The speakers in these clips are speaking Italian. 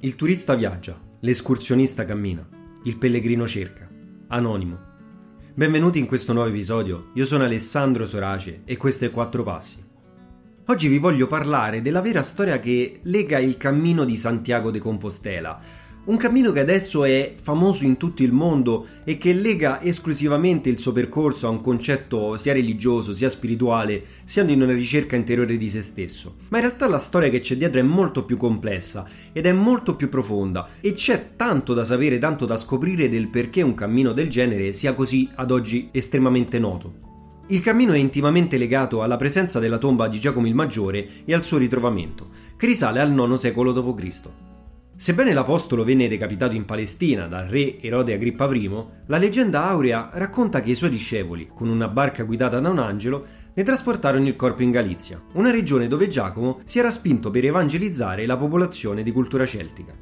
Il turista viaggia, l'escursionista cammina, il pellegrino cerca. Anonimo. Benvenuti in questo nuovo episodio. Io sono Alessandro Sorace e questo è Quattro Passi. Oggi vi voglio parlare della vera storia che lega il cammino di Santiago de Compostela, un cammino che adesso è famoso in tutto il mondo e che lega esclusivamente il suo percorso a un concetto sia religioso, sia spirituale, sia in una ricerca interiore di se stesso. Ma in realtà la storia che c'è dietro è molto più complessa ed è molto più profonda e c'è tanto da sapere, tanto da scoprire del perché un cammino del genere sia così ad oggi estremamente noto. Il cammino è intimamente legato alla presenza della tomba di Giacomo il Maggiore e al suo ritrovamento, che risale al IX secolo d.C. Sebbene l'apostolo venne decapitato in Palestina dal re Erode Agrippa I, la leggenda aurea racconta che i suoi discepoli, con una barca guidata da un angelo, ne trasportarono il corpo in Galizia, una regione dove Giacomo si era spinto per evangelizzare la popolazione di cultura celtica.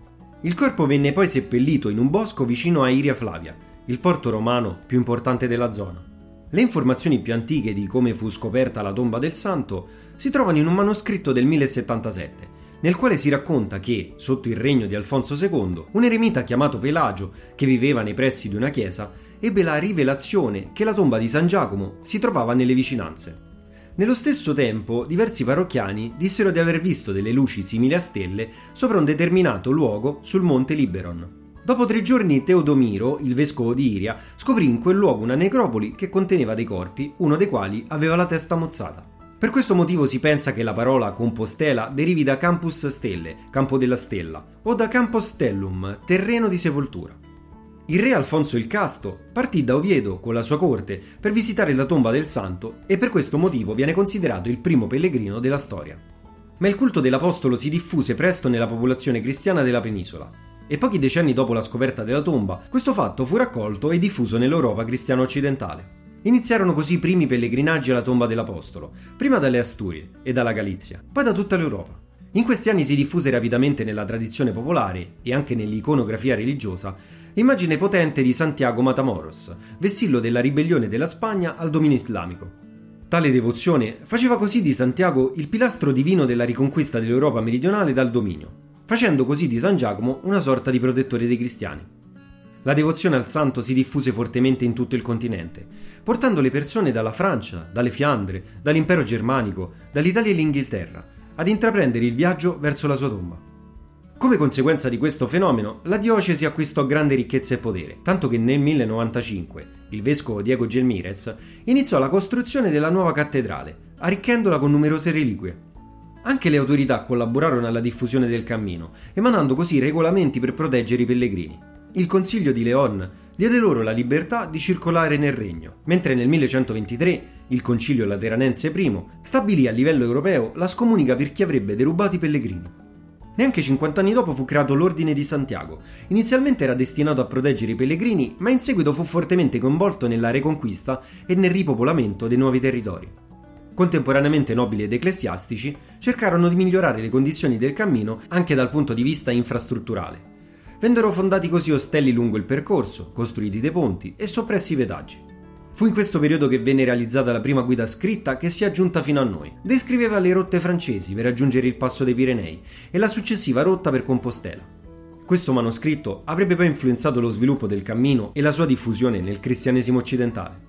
Il corpo venne poi seppellito in un bosco vicino a Iria Flavia, il porto romano più importante della zona. Le informazioni più antiche di come fu scoperta la tomba del santo si trovano in un manoscritto del 1077, nel quale si racconta che, sotto il regno di Alfonso II, un eremita chiamato Pelagio, che viveva nei pressi di una chiesa, ebbe la rivelazione che la tomba di San Giacomo si trovava nelle vicinanze. Nello stesso tempo, diversi parrocchiani dissero di aver visto delle luci simili a stelle sopra un determinato luogo sul monte Liberon. Dopo 3 giorni Teodomiro, il vescovo di Iria, scoprì in quel luogo una necropoli che conteneva dei corpi, uno dei quali aveva la testa mozzata. Per questo motivo si pensa che la parola Compostela derivi da Campus Stelle, campo della stella, o da Campostellum, terreno di sepoltura. Il re Alfonso il Casto partì da Oviedo con la sua corte per visitare la tomba del santo e per questo motivo viene considerato il primo pellegrino della storia. Ma il culto dell'apostolo si diffuse presto nella popolazione cristiana della penisola. E pochi decenni dopo la scoperta della tomba, questo fatto fu raccolto e diffuso nell'Europa cristiana occidentale. Iniziarono così i primi pellegrinaggi alla tomba dell'Apostolo, prima dalle Asturie e dalla Galizia, poi da tutta l'Europa. In questi anni si diffuse rapidamente nella tradizione popolare e anche nell'iconografia religiosa l'immagine potente di Santiago Matamoros, vessillo della ribellione della Spagna al dominio islamico. Tale devozione faceva così di Santiago il pilastro divino della riconquista dell'Europa meridionale dal dominio, facendo così di San Giacomo una sorta di protettore dei cristiani. La devozione al santo si diffuse fortemente in tutto il continente, portando le persone dalla Francia, dalle Fiandre, dall'impero germanico, dall'Italia e l'Inghilterra, ad intraprendere il viaggio verso la sua tomba. Come conseguenza di questo fenomeno, la diocesi acquistò grande ricchezza e potere, tanto che nel 1095 il vescovo Diego Gelmírez iniziò la costruzione della nuova cattedrale, arricchendola con numerose reliquie. Anche le autorità collaborarono alla diffusione del cammino, emanando così regolamenti per proteggere i pellegrini. Il Consiglio di León diede loro la libertà di circolare nel regno, mentre nel 1123 il Concilio Lateranense I stabilì a livello europeo la scomunica per chi avrebbe derubato i pellegrini. Neanche 50 anni dopo fu creato l'Ordine di Santiago. Inizialmente era destinato a proteggere i pellegrini, ma in seguito fu fortemente coinvolto nella reconquista e nel ripopolamento dei nuovi territori. Contemporaneamente nobili ed ecclesiastici cercarono di migliorare le condizioni del cammino anche dal punto di vista infrastrutturale. Vennero fondati così ostelli lungo il percorso, costruiti dei ponti e soppressi i pedaggi. Fu in questo periodo che venne realizzata la prima guida scritta che si è giunta fino a noi. Descriveva le rotte francesi per raggiungere il passo dei Pirenei e la successiva rotta per Compostela. Questo manoscritto avrebbe poi influenzato lo sviluppo del cammino e la sua diffusione nel cristianesimo occidentale.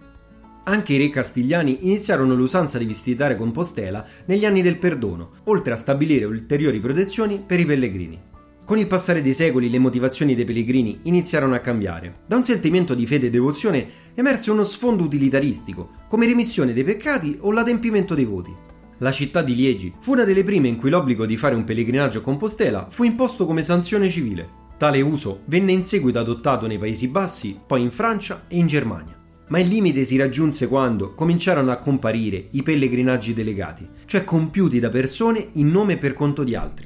Anche i re castigliani iniziarono l'usanza di visitare Compostela negli anni del perdono, oltre a stabilire ulteriori protezioni per i pellegrini. Con il passare dei secoli le motivazioni dei pellegrini iniziarono a cambiare. Da un sentimento di fede e devozione emerse uno sfondo utilitaristico, come remissione dei peccati o l'adempimento dei voti. La città di Liegi fu una delle prime in cui l'obbligo di fare un pellegrinaggio a Compostela fu imposto come sanzione civile. Tale uso venne in seguito adottato nei Paesi Bassi, poi in Francia e in Germania. Ma il limite si raggiunse quando cominciarono a comparire i pellegrinaggi delegati, cioè compiuti da persone in nome e per conto di altri.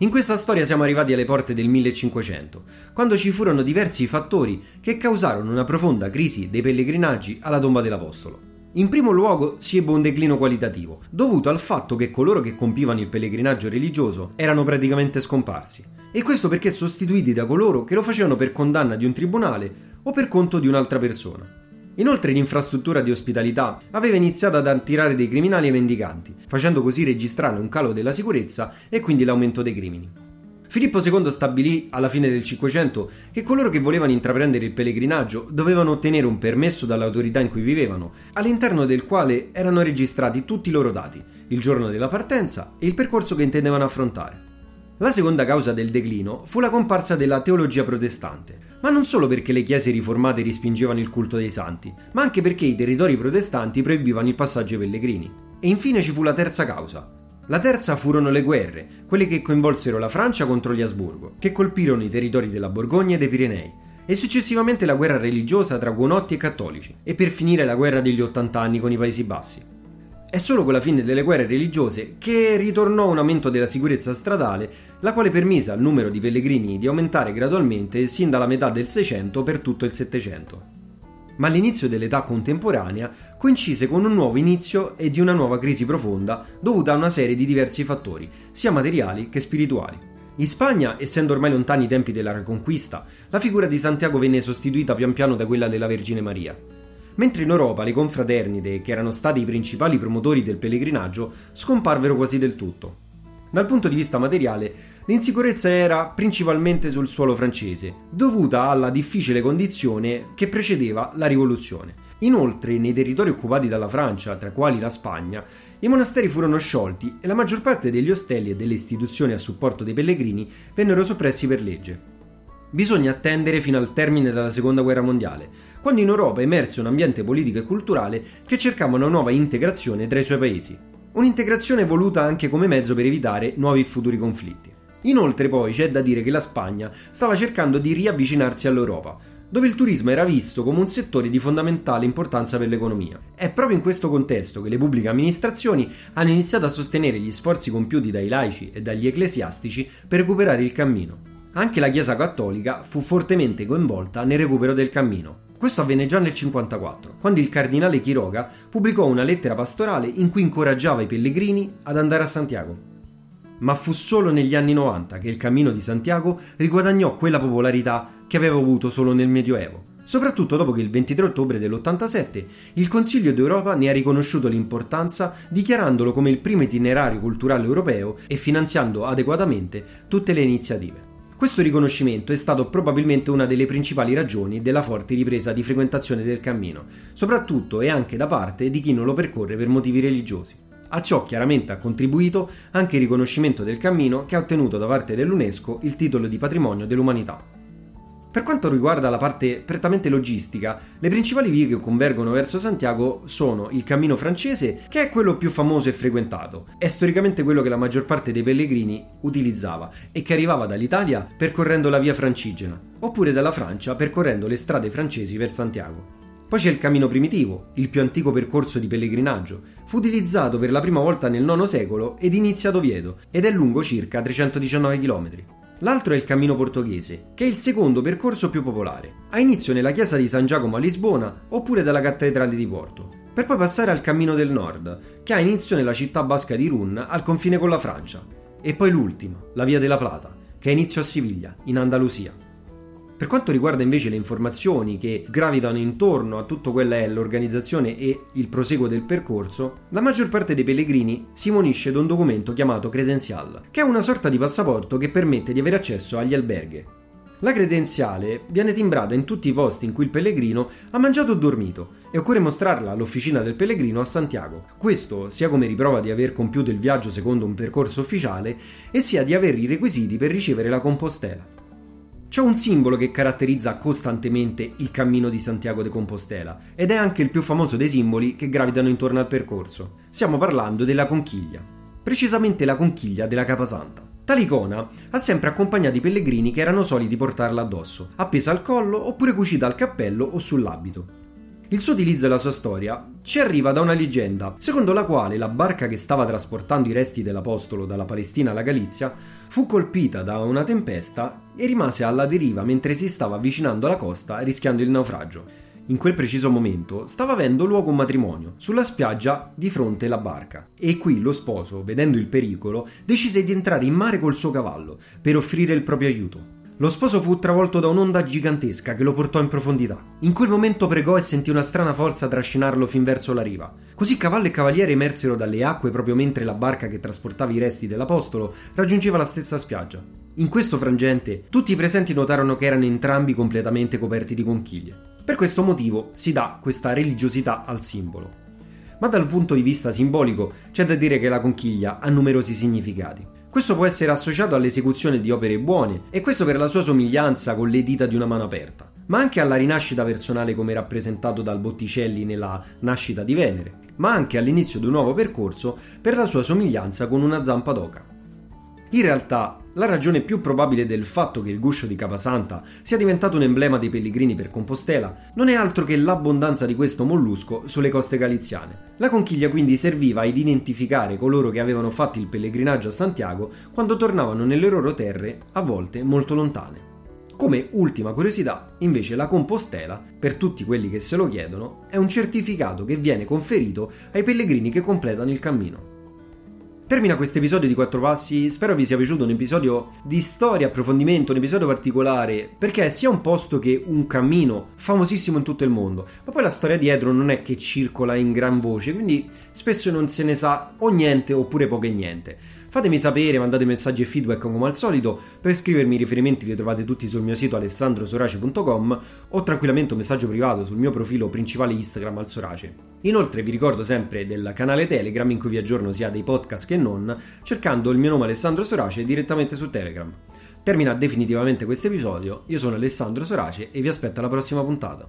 In questa storia siamo arrivati alle porte del 1500, quando ci furono diversi fattori che causarono una profonda crisi dei pellegrinaggi alla tomba dell'Apostolo. In primo luogo si ebbe un declino qualitativo, dovuto al fatto che coloro che compivano il pellegrinaggio religioso erano praticamente scomparsi, e questo perché sostituiti da coloro che lo facevano per condanna di un tribunale o per conto di un'altra persona. Inoltre l'infrastruttura di ospitalità aveva iniziato ad attirare dei criminali e mendicanti, facendo così registrare un calo della sicurezza e quindi l'aumento dei crimini. Filippo II stabilì alla fine del 500 che coloro che volevano intraprendere il pellegrinaggio dovevano ottenere un permesso dall'autorità in cui vivevano, all'interno del quale erano registrati tutti i loro dati, il giorno della partenza e il percorso che intendevano affrontare. La seconda causa del declino fu la comparsa della teologia protestante, ma non solo perché le chiese riformate respingevano il culto dei santi, ma anche perché i territori protestanti proibivano il passaggio ai pellegrini. E infine ci fu la terza causa. La terza furono le guerre, quelle che coinvolsero la Francia contro gli Asburgo, che colpirono i territori della Borgogna e dei Pirenei, e successivamente la guerra religiosa tra Hugonotti e Cattolici, e per finire la guerra degli 80 anni con i Paesi Bassi. È solo con la fine delle guerre religiose che ritornò un aumento della sicurezza stradale, la quale permise al numero di pellegrini di aumentare gradualmente sin dalla metà del 600 per tutto il 700. Ma l'inizio dell'età contemporanea coincise con un nuovo inizio e di una nuova crisi profonda dovuta a una serie di diversi fattori, sia materiali che spirituali. In Spagna, essendo ormai lontani i tempi della Reconquista, la figura di Santiago venne sostituita pian piano da quella della Vergine Maria. Mentre in Europa le confraternite, che erano stati i principali promotori del pellegrinaggio, scomparvero quasi del tutto. Dal punto di vista materiale, l'insicurezza era principalmente sul suolo francese, dovuta alla difficile condizione che precedeva la rivoluzione. Inoltre, nei territori occupati dalla Francia, tra quali la Spagna, i monasteri furono sciolti e la maggior parte degli ostelli e delle istituzioni a supporto dei pellegrini vennero soppressi per legge. Bisogna attendere fino al termine della Seconda Guerra Mondiale, quando in Europa emerse un ambiente politico e culturale che cercava una nuova integrazione tra i suoi paesi. Un'integrazione voluta anche come mezzo per evitare nuovi e futuri conflitti. Inoltre poi c'è da dire che la Spagna stava cercando di riavvicinarsi all'Europa, dove il turismo era visto come un settore di fondamentale importanza per l'economia. È proprio in questo contesto che le pubbliche amministrazioni hanno iniziato a sostenere gli sforzi compiuti dai laici e dagli ecclesiastici per recuperare il cammino. Anche la Chiesa Cattolica fu fortemente coinvolta nel recupero del cammino. Questo avvenne già nel 54, quando il Cardinale Quiroga pubblicò una lettera pastorale in cui incoraggiava i pellegrini ad andare a Santiago. Ma fu solo negli anni 90 che il Cammino di Santiago riguadagnò quella popolarità che aveva avuto solo nel Medioevo, soprattutto dopo che il 23 ottobre dell'87 il Consiglio d'Europa ne ha riconosciuto l'importanza dichiarandolo come il primo itinerario culturale europeo e finanziando adeguatamente tutte le iniziative. Questo riconoscimento è stato probabilmente una delle principali ragioni della forte ripresa di frequentazione del cammino, soprattutto e anche da parte di chi non lo percorre per motivi religiosi. A ciò chiaramente ha contribuito anche il riconoscimento del cammino che ha ottenuto da parte dell'UNESCO il titolo di Patrimonio dell'Umanità. Per quanto riguarda la parte prettamente logistica, le principali vie che convergono verso Santiago sono il Cammino Francese, che è quello più famoso e frequentato, è storicamente quello che la maggior parte dei pellegrini utilizzava e che arrivava dall'Italia percorrendo la Via Francigena, oppure dalla Francia percorrendo le strade francesi per Santiago. Poi c'è il Cammino Primitivo, il più antico percorso di pellegrinaggio, fu utilizzato per la prima volta nel IX secolo ed inizia ad Oviedo ed è lungo circa 319 km. L'altro è il Cammino Portoghese, che è il secondo percorso più popolare. Ha inizio nella chiesa di San Giacomo a Lisbona oppure dalla cattedrale di Porto, per poi passare al Cammino del Nord, che ha inizio nella città basca di Irun al confine con la Francia. E poi l'ultimo, la Via della Plata, che ha inizio a Siviglia, in Andalusia. Per quanto riguarda invece le informazioni che gravitano intorno a tutto quella è l'organizzazione e il proseguo del percorso, la maggior parte dei pellegrini si munisce da un documento chiamato credenzial, che è una sorta di passaporto che permette di avere accesso agli alberghi. La credenziale viene timbrata in tutti i posti in cui il pellegrino ha mangiato o dormito e occorre mostrarla all'officina del pellegrino a Santiago. Questo sia come riprova di aver compiuto il viaggio secondo un percorso ufficiale e sia di avere i requisiti per ricevere la Compostela. C'è un simbolo che caratterizza costantemente il Cammino di Santiago de Compostela ed è anche il più famoso dei simboli che gravitano intorno al percorso. Stiamo parlando della conchiglia, precisamente la conchiglia della Capasanta. Tale icona ha sempre accompagnato i pellegrini che erano soliti portarla addosso, appesa al collo oppure cucita al cappello o sull'abito. Il suo utilizzo e la sua storia ci arriva da una leggenda, secondo la quale la barca che stava trasportando i resti dell'Apostolo dalla Palestina alla Galizia fu colpita da una tempesta e rimase alla deriva mentre si stava avvicinando alla costa, rischiando il naufragio. In quel preciso momento stava avendo luogo un matrimonio sulla spiaggia di fronte alla barca, e qui lo sposo, vedendo il pericolo, decise di entrare in mare col suo cavallo per offrire il proprio aiuto. Lo sposo fu travolto da un'onda gigantesca che lo portò in profondità. In quel momento pregò e sentì una strana forza trascinarlo fin verso la riva. Così cavallo e cavaliere emersero dalle acque proprio mentre la barca che trasportava i resti dell'apostolo raggiungeva la stessa spiaggia. In questo frangente tutti i presenti notarono che erano entrambi completamente coperti di conchiglie. Per questo motivo si dà questa religiosità al simbolo. Ma dal punto di vista simbolico c'è da dire che la conchiglia ha numerosi significati. Questo può essere associato all'esecuzione di opere buone, e questo per la sua somiglianza con le dita di una mano aperta, ma anche alla rinascita personale come rappresentato dal Botticelli nella Nascita di Venere, ma anche all'inizio di un nuovo percorso per la sua somiglianza con una zampa d'oca. In realtà, la ragione più probabile del fatto che il guscio di Capasanta sia diventato un emblema dei pellegrini per Compostela non è altro che l'abbondanza di questo mollusco sulle coste galiziane. La conchiglia quindi serviva ad identificare coloro che avevano fatto il pellegrinaggio a Santiago quando tornavano nelle loro terre, a volte molto lontane. Come ultima curiosità, invece, la Compostela, per tutti quelli che se lo chiedono, è un certificato che viene conferito ai pellegrini che completano il cammino. Termina questo episodio di Quattro Passi, spero vi sia piaciuto, un episodio di storia, approfondimento, un episodio particolare, perché è sia un posto che un cammino famosissimo in tutto il mondo, ma poi la storia dietro non è che circola in gran voce, quindi spesso non se ne sa o niente oppure poco e niente. Fatemi sapere, mandate messaggi e feedback come al solito, per scrivermi i riferimenti li trovate tutti sul mio sito alessandrosorace.com o tranquillamente un messaggio privato sul mio profilo principale Instagram al Sorace. Inoltre vi ricordo sempre del canale Telegram in cui vi aggiorno sia dei podcast che non, cercando il mio nome Alessandro Sorace direttamente su Telegram. Termina definitivamente questo episodio, io sono Alessandro Sorace e vi aspetto alla prossima puntata.